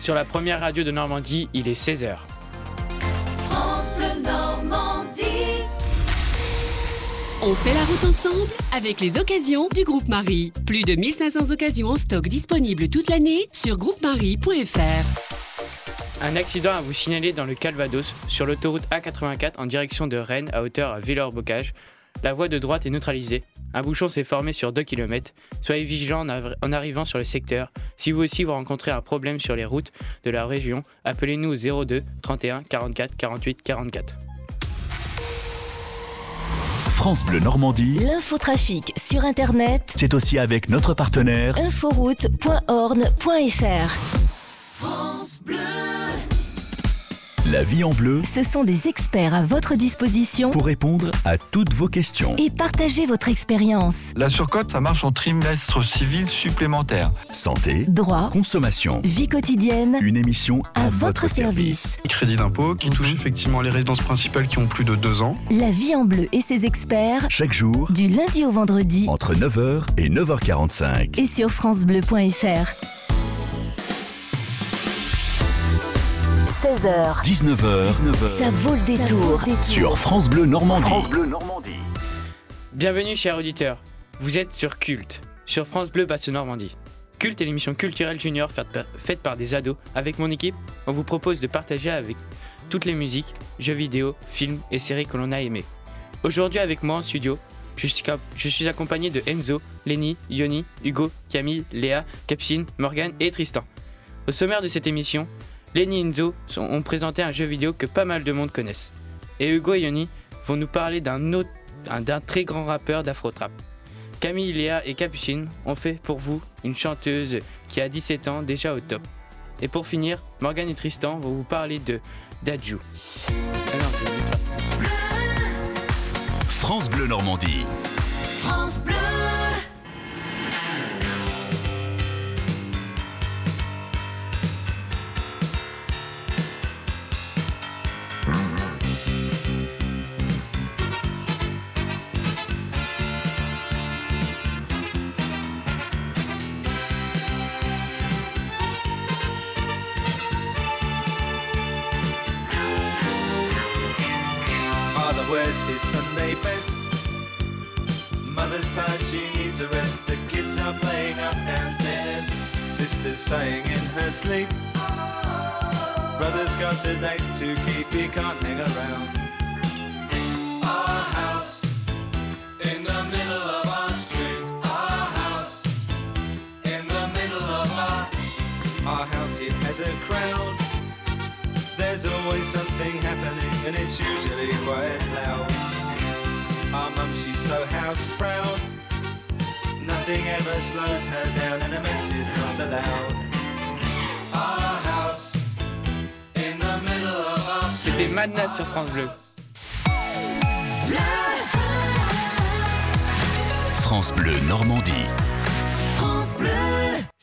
Sur la première radio de Normandie, il est 16h. France Bleu Normandie. On fait la route ensemble avec les occasions du Groupe Marie. Plus de 1500 occasions en stock disponibles toute l'année sur groupemarie.fr. Un accident à vous signaler dans le Calvados, sur l'autoroute A84 en direction de Rennes à hauteur à Villers-Bocage. La voie de droite est neutralisée. Un bouchon s'est formé sur 2 km. Soyez vigilants en arrivant sur le secteur. Si vous aussi vous rencontrez un problème sur les routes de la région, appelez-nous au 02 31 44 48 44. France Bleu Normandie. L'infotrafic sur Internet. C'est aussi avec notre partenaire inforoute.orne.fr. France Bleu. La vie en bleu, ce sont des experts à votre disposition pour répondre à toutes vos questions et partager votre expérience. La surcote, ça marche en trimestre civil supplémentaire. Santé, droit, consommation, vie quotidienne, une émission à votre service. Crédit d'impôt qui touche effectivement les résidences principales qui ont plus de 2 ans. La vie en bleu et ses experts, chaque jour, du lundi au vendredi, entre 9h et 9h45. Et sur francebleu.fr. 16h, 19h, ça vaut le détour sur France Bleu Normandie. France Bleu Normandie. Bienvenue chers auditeurs, vous êtes sur Culte, sur France Bleu Basse Normandie. Culte est l'émission culturelle junior faite par des ados. Avec mon équipe, on vous propose de partager avec toutes les musiques, jeux vidéo, films et séries que l'on a aimés. Aujourd'hui avec moi en studio, je suis accompagné de Enzo, Leny, Yoni, Hugo, Camille, Léa, Capucine, Morgan et Tristan. Au sommaire de cette émission, Leny et Enzo ont présenté un jeu vidéo que pas mal de monde connaissent. Et Hugo et Yoni vont nous parler d'un très grand rappeur d'afro-trap. Camille, Léa et Capucine ont fait pour vous une chanteuse qui a 17 ans, déjà au top. Et pour finir, Morgan et Tristan vont vous parler de d'Adju. France Bleu Normandie. France Bleu. Where's his Sunday best? Mother's tired, she needs a rest. The kids are playing up downstairs. Sister's sighing in her sleep. Brother's got a date to keep, he can't hang around. Our house, in the middle of our street. Our house, in the middle of our house, it has a crowd. There's always something happening and it's usually quite loud. Our mum, she's so house proud. Nothing ever slows her down and a mess is not allowed. Our house, in the middle of our street. C'était Madnat sur France Bleu. France Bleu Normandie. France Bleu.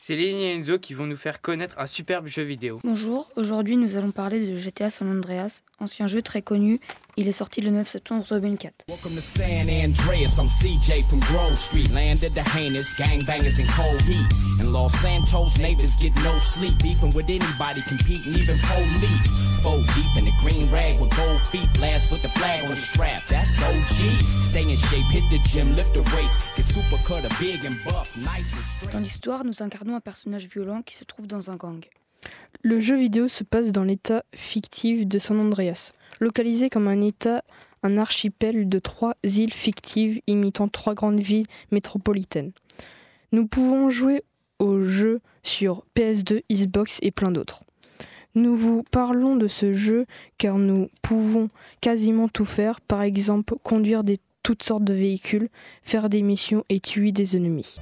C'est Leny et Enzo qui vont nous faire connaître un superbe jeu vidéo. Bonjour, aujourd'hui nous allons parler de GTA San Andreas, ancien jeu très connu. Il est sorti le 9 septembre 2004. Welcome to San Andreas, I'm CJ from Grove Street. Landed the heinous gangbangers in cold heat. And Los Santos neighbors get no sleep. Beefing with anybody, competing, even police. Four deep in the green rag with gold feet. Blast with the flag on the strap, that's OG. Stay in shape, hit the gym, lift the weights. Get super cut, a big and buff, nice and straight. Dans l'histoire, nous incarnons un personnage violent qui se trouve dans un gang. Le jeu vidéo se passe dans l'état fictif de San Andreas. Localisé comme un état, un archipel de 3 îles fictives imitant 3 grandes villes métropolitaines. Nous pouvons jouer au jeu sur PS2, Xbox et plein d'autres. Nous vous parlons de ce jeu car nous pouvons quasiment tout faire, par exemple conduire toutes sortes de véhicules, faire des missions et tuer des ennemis.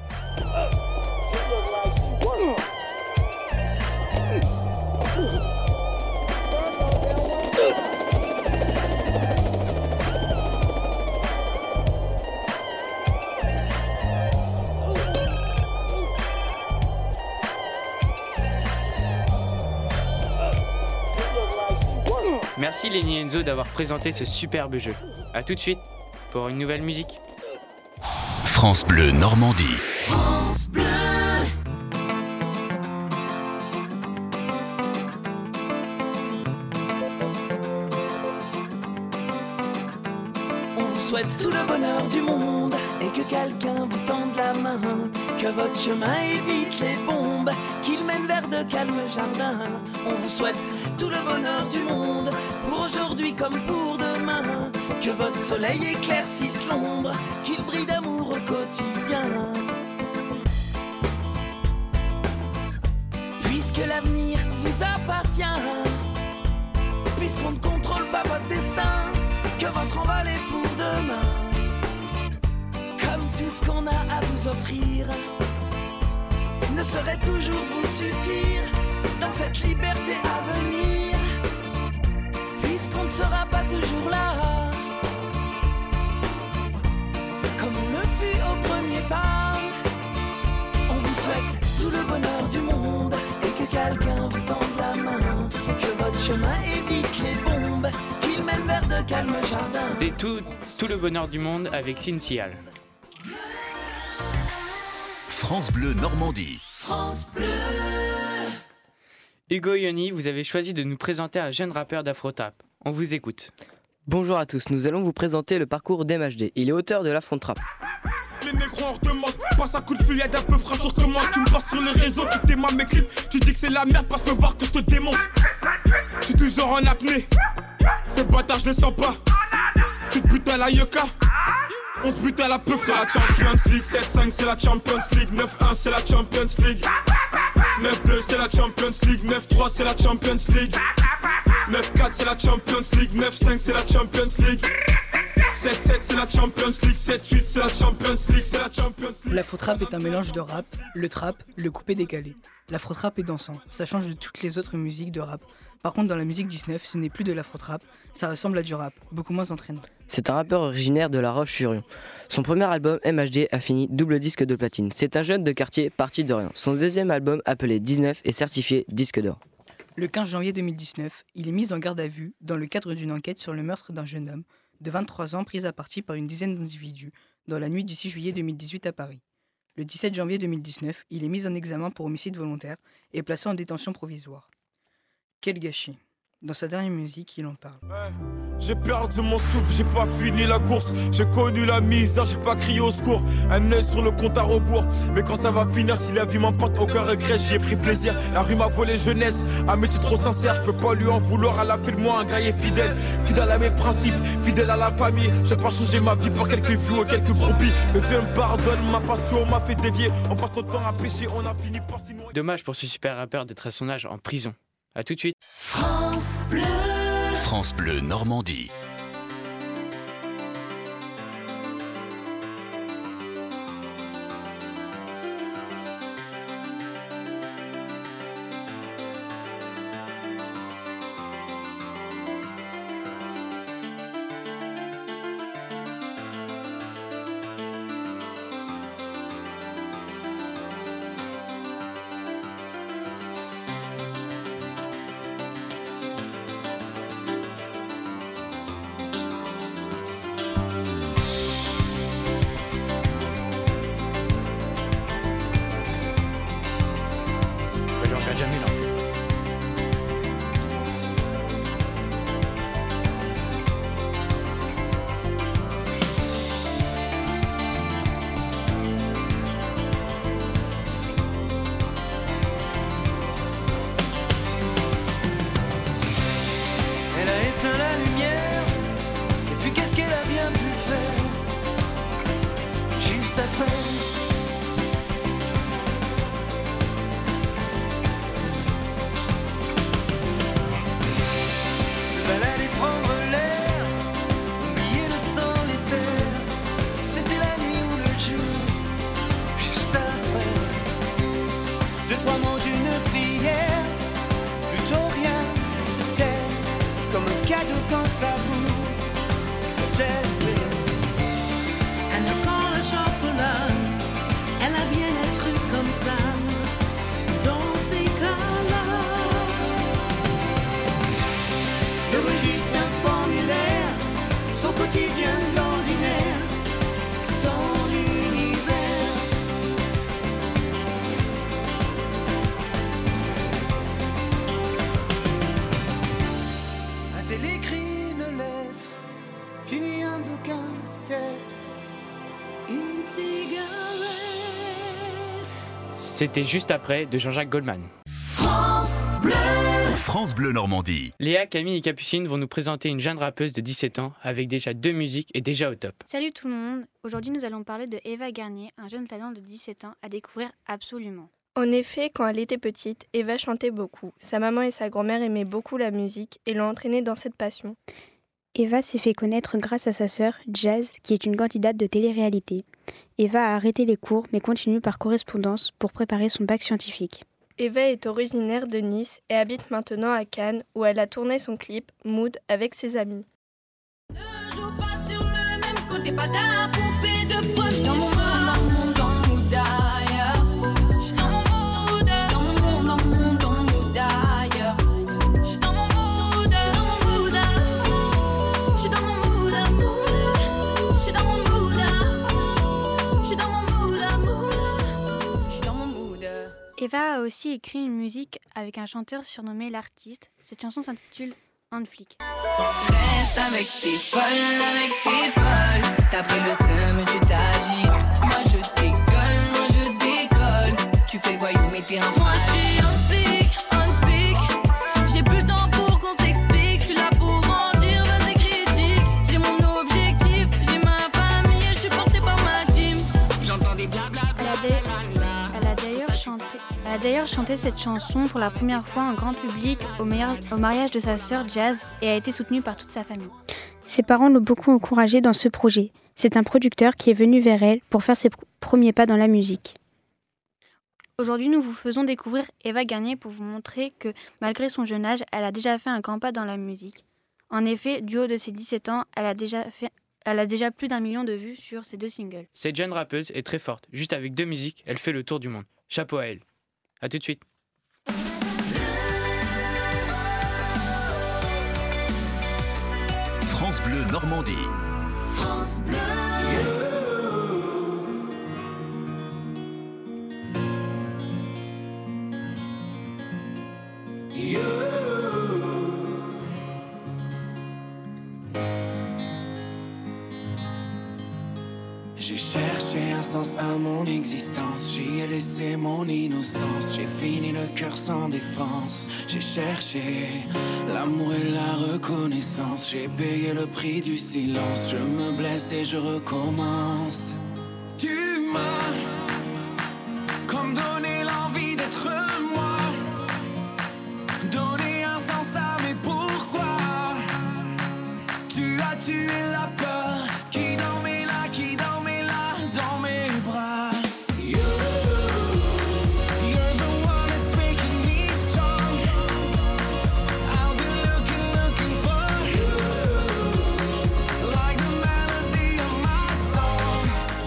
Merci Leny et Enzo d'avoir présenté ce superbe jeu. A tout de suite pour une nouvelle musique. France Bleu Normandie. France Bleu. souhaite tout le bonheur du monde et que quelqu'un vous tende la main, que votre chemin évite les bombes, qu'il mène vers de calmes jardins. On vous souhaite tout le bonheur du monde, pour aujourd'hui comme pour demain, que votre soleil éclaircisse l'ombre, qu'il brille d'amour au quotidien. Puisque l'avenir vous appartient, puisqu'on ne contrôle pas votre destin, que votre envol est pour demain. Comme tout ce qu'on a à vous offrir ne saurait toujours vous suffire dans cette liberté à venir, puisqu'on ne sera pas toujours là comme on le fut au premier pas. On vous souhaite tout le bonheur du monde et que quelqu'un vous tende la main, que votre chemin évite les bombes, qu'il mène vers de calmes jardins. C'était tout le bonheur du monde avec Cine Cial. France Bleu Normandie. France Bleu. Hugo Yoni, vous avez choisi de nous présenter un jeune rappeur d'Afrotap. On vous écoute. Bonjour à tous, nous allons vous présenter le parcours d'MHD. Il est auteur de l'Afrontrap. Les négros en redemandent, passe un coup de fuyade un peu frappe sur comment. Tu me passes sur les réseaux, tu démarres mes clips, tu dis que c'est la merde, passe me voir que je te démonte. Je suis toujours en apnée, ces bâtards je les sens pas. Tu te butes à la yucca, on se bute à la peuf. C'est la Champions League, 7-5 c'est la Champions League, 9-1 c'est la Champions League, 9-2 c'est la Champions League, 9-3 c'est la Champions League, 9-4 c'est la Champions League, 9-5 c'est la Champions League, 7-7 c'est la Champions League, 7-8 c'est la Champions League, c'est la Champions League. L'afro-trap est un mélange de rap, le trap, le coupé décalé. L'afro-trap est dansant, ça change de toutes les autres musiques de rap. Par contre dans la musique 19, ce n'est plus de l'afro-trap, ça ressemble à du rap, beaucoup moins entraînant. C'est un rappeur originaire de La Roche-sur-Yon. Son premier album MHD a fini double disque de platine. C'est un jeune de quartier parti de rien. Son deuxième album appelé 19 est certifié disque d'or. Le 15 janvier 2019, il est mis en garde à vue dans le cadre d'une enquête sur le meurtre d'un jeune homme de 23 ans prise à partie par une dizaine d'individus dans la nuit du 6 juillet 2018 à Paris. Le 17 janvier 2019, il est mis en examen pour homicide volontaire et placé en détention provisoire. Quel gâchis. Dans sa dernière musique, il en parle. Hey, j'ai perdu mon souffle, j'ai pas fini la course. J'ai connu la misère, j'ai pas crié au secours. Un œil sur le compte à rebours. Mais quand ça va finir, si la vie m'emporte, aucun regret, j'y ai pris plaisir. La rue m'a volé jeunesse, un métier trop sincère. Je peux pas lui en vouloir, à la fin de moi, un gaillé fidèle. Fidèle à mes principes, fidèle à la famille. J'ai pas changé ma vie pour quelques vues ou quelques brebis. Que Dieu me pardonne, ma passion m'a fait dévier. On passe notre temps à pêcher, on a fini par s'y noyer. Dommage pour ce super rappeur d'être à son âge en prison. A tout de suite. France Bleu. France Bleu Normandie. C'était juste après de Jean-Jacques Goldman. France Bleu. France Bleu Normandie. Léa, Camille et Capucine vont nous présenter une jeune rappeuse de 17 ans avec déjà 2 musiques et déjà au top. Salut tout le monde, aujourd'hui nous allons parler de Eva Garnier, un jeune talent de 17 ans à découvrir absolument. En effet, quand elle était petite, Eva chantait beaucoup. Sa maman et sa grand-mère aimaient beaucoup la musique et l'ont entraînée dans cette passion. Eva s'est fait connaître grâce à sa sœur, Jazz, qui est une candidate de télé-réalité. Eva a arrêté les cours mais continue par correspondance pour préparer son bac scientifique. Eva est originaire de Nice et habite maintenant à Cannes où elle a tourné son clip Mood avec ses amis. Ne joue pas sur le même côté, pas ta poupée de proche dans mon monde, dans mon monde, ailleurs. Dans mon monde, dans mon monde, ailleurs. Dans mon monde, je suis dans mon mood, amour. Je suis dans mon mood, je suis dans mon mood, amour. Je suis dans mon mood. Eva a aussi écrit une musique avec un chanteur surnommé l'artiste. Cette chanson s'intitule Handflick. Reste avec tes folles, avec tes folles. T'as pris le seum, tu t'agis. Moi je décolle, moi je décolle. Tu fais le voyou, mais t'es un moi je suis Handflick, Handflick. J'ai plus le temps pour qu'on s'explique. Je suis là pour endurer ces critiques. J'ai mon objectif, j'ai ma famille et je suis portée par ma team. J'entends des blablabla. Elle a d'ailleurs chanté cette chanson pour la première fois en grand public au mariage de sa sœur Jazz et a été soutenue par toute sa famille. Ses parents l'ont beaucoup encouragée dans ce projet. C'est un producteur qui est venu vers elle pour faire ses premiers pas dans la musique. Aujourd'hui, nous vous faisons découvrir Eva Garnier pour vous montrer que, malgré son jeune âge, elle a déjà fait un grand pas dans la musique. En effet, du haut de ses 17 ans, elle a déjà plus d'1 million de vues sur ses 2 singles. Cette jeune rappeuse est très forte. Juste avec 2 musiques, elle fait le tour du monde. Chapeau à elle. À tout de suite. France Bleu Normandie. France Bleu. You. J'ai cherché un sens à mon existence, j'y ai laissé mon innocence. J'ai fini le cœur sans défense, j'ai cherché l'amour et la reconnaissance. J'ai payé le prix du silence, je me blesse et je recommence. Tu m'as comme donné l'envie d'être moi, donné un sens à mes pourquoi. Tu as tué la peur qui dormait là, qui dormait.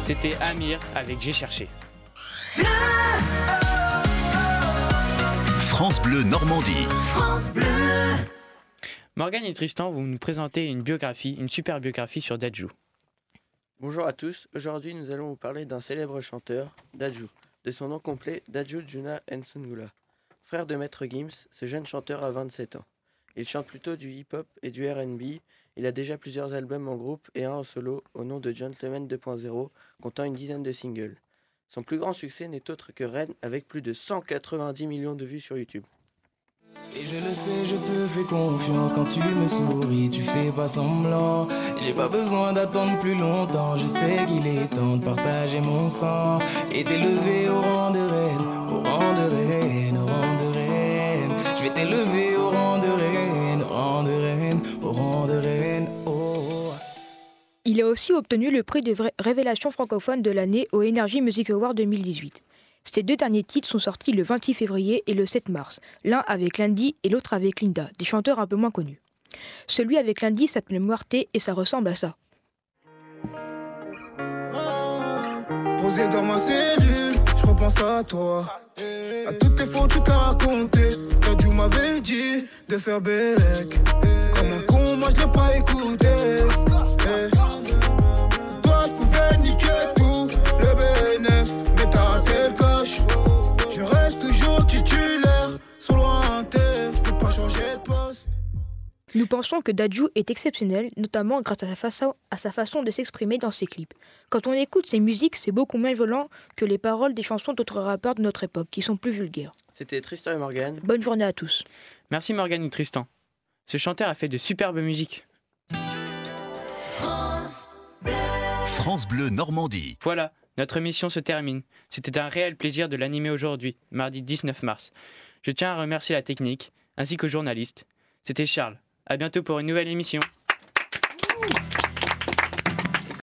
C'était Amir avec J'ai cherché. France Bleu Normandie. France Bleu. Morgan et Tristan vont nous présenter une super biographie sur Dadju. Bonjour à tous, aujourd'hui nous allons vous parler d'un célèbre chanteur, Dadju. De son nom complet, Dadju Djuna Nsungula. Frère de Maître Gims, ce jeune chanteur a 27 ans. Il chante plutôt du hip-hop et du R&B. Il a déjà plusieurs albums en groupe et un en solo au nom de Gentleman 2.0, comptant une dizaine de singles. Son plus grand succès n'est autre que Ren, avec plus de 190 millions de vues sur YouTube. Et je le sais, je te fais confiance quand tu me souris, tu fais pas semblant. J'ai pas besoin d'attendre plus longtemps, je sais qu'il est temps de partager mon sang. Et t'élever au rang de reine, au rang de reine, au rang de reine. Je vais t'élever au rang de reine, au rang de reine, au rang de reine. Il a aussi obtenu le prix de révélation francophone de l'année au Energy Music Award 2018. Ces 2 derniers titres sont sortis le 26 février et le 7 mars, l'un avec Lundy et l'autre avec Linda, des chanteurs un peu moins connus. Celui avec Lundy s'appelle Muerté et ça ressemble à ça. Posé dans ma cellule, je repense à toi. À toutes tes fautes, tu t'as raconté. T'as dû m'avais dit de faire bellec. Comme un con, moi je l'ai pas écouté. Nous pensons que Dadju est exceptionnel, notamment grâce à sa façon de s'exprimer dans ses clips. Quand on écoute ses musiques, c'est beaucoup moins violent que les paroles des chansons d'autres rappeurs de notre époque, qui sont plus vulgaires. C'était Tristan et Morgan. Bonne journée à tous. Merci Morgan et Tristan. Ce chanteur a fait de superbes musiques. France Bleu Normandie. Voilà, notre émission se termine. C'était un réel plaisir de l'animer aujourd'hui, mardi 19 mars. Je tiens à remercier la technique, ainsi qu'aux journalistes. C'était Charles. À bientôt pour une nouvelle émission.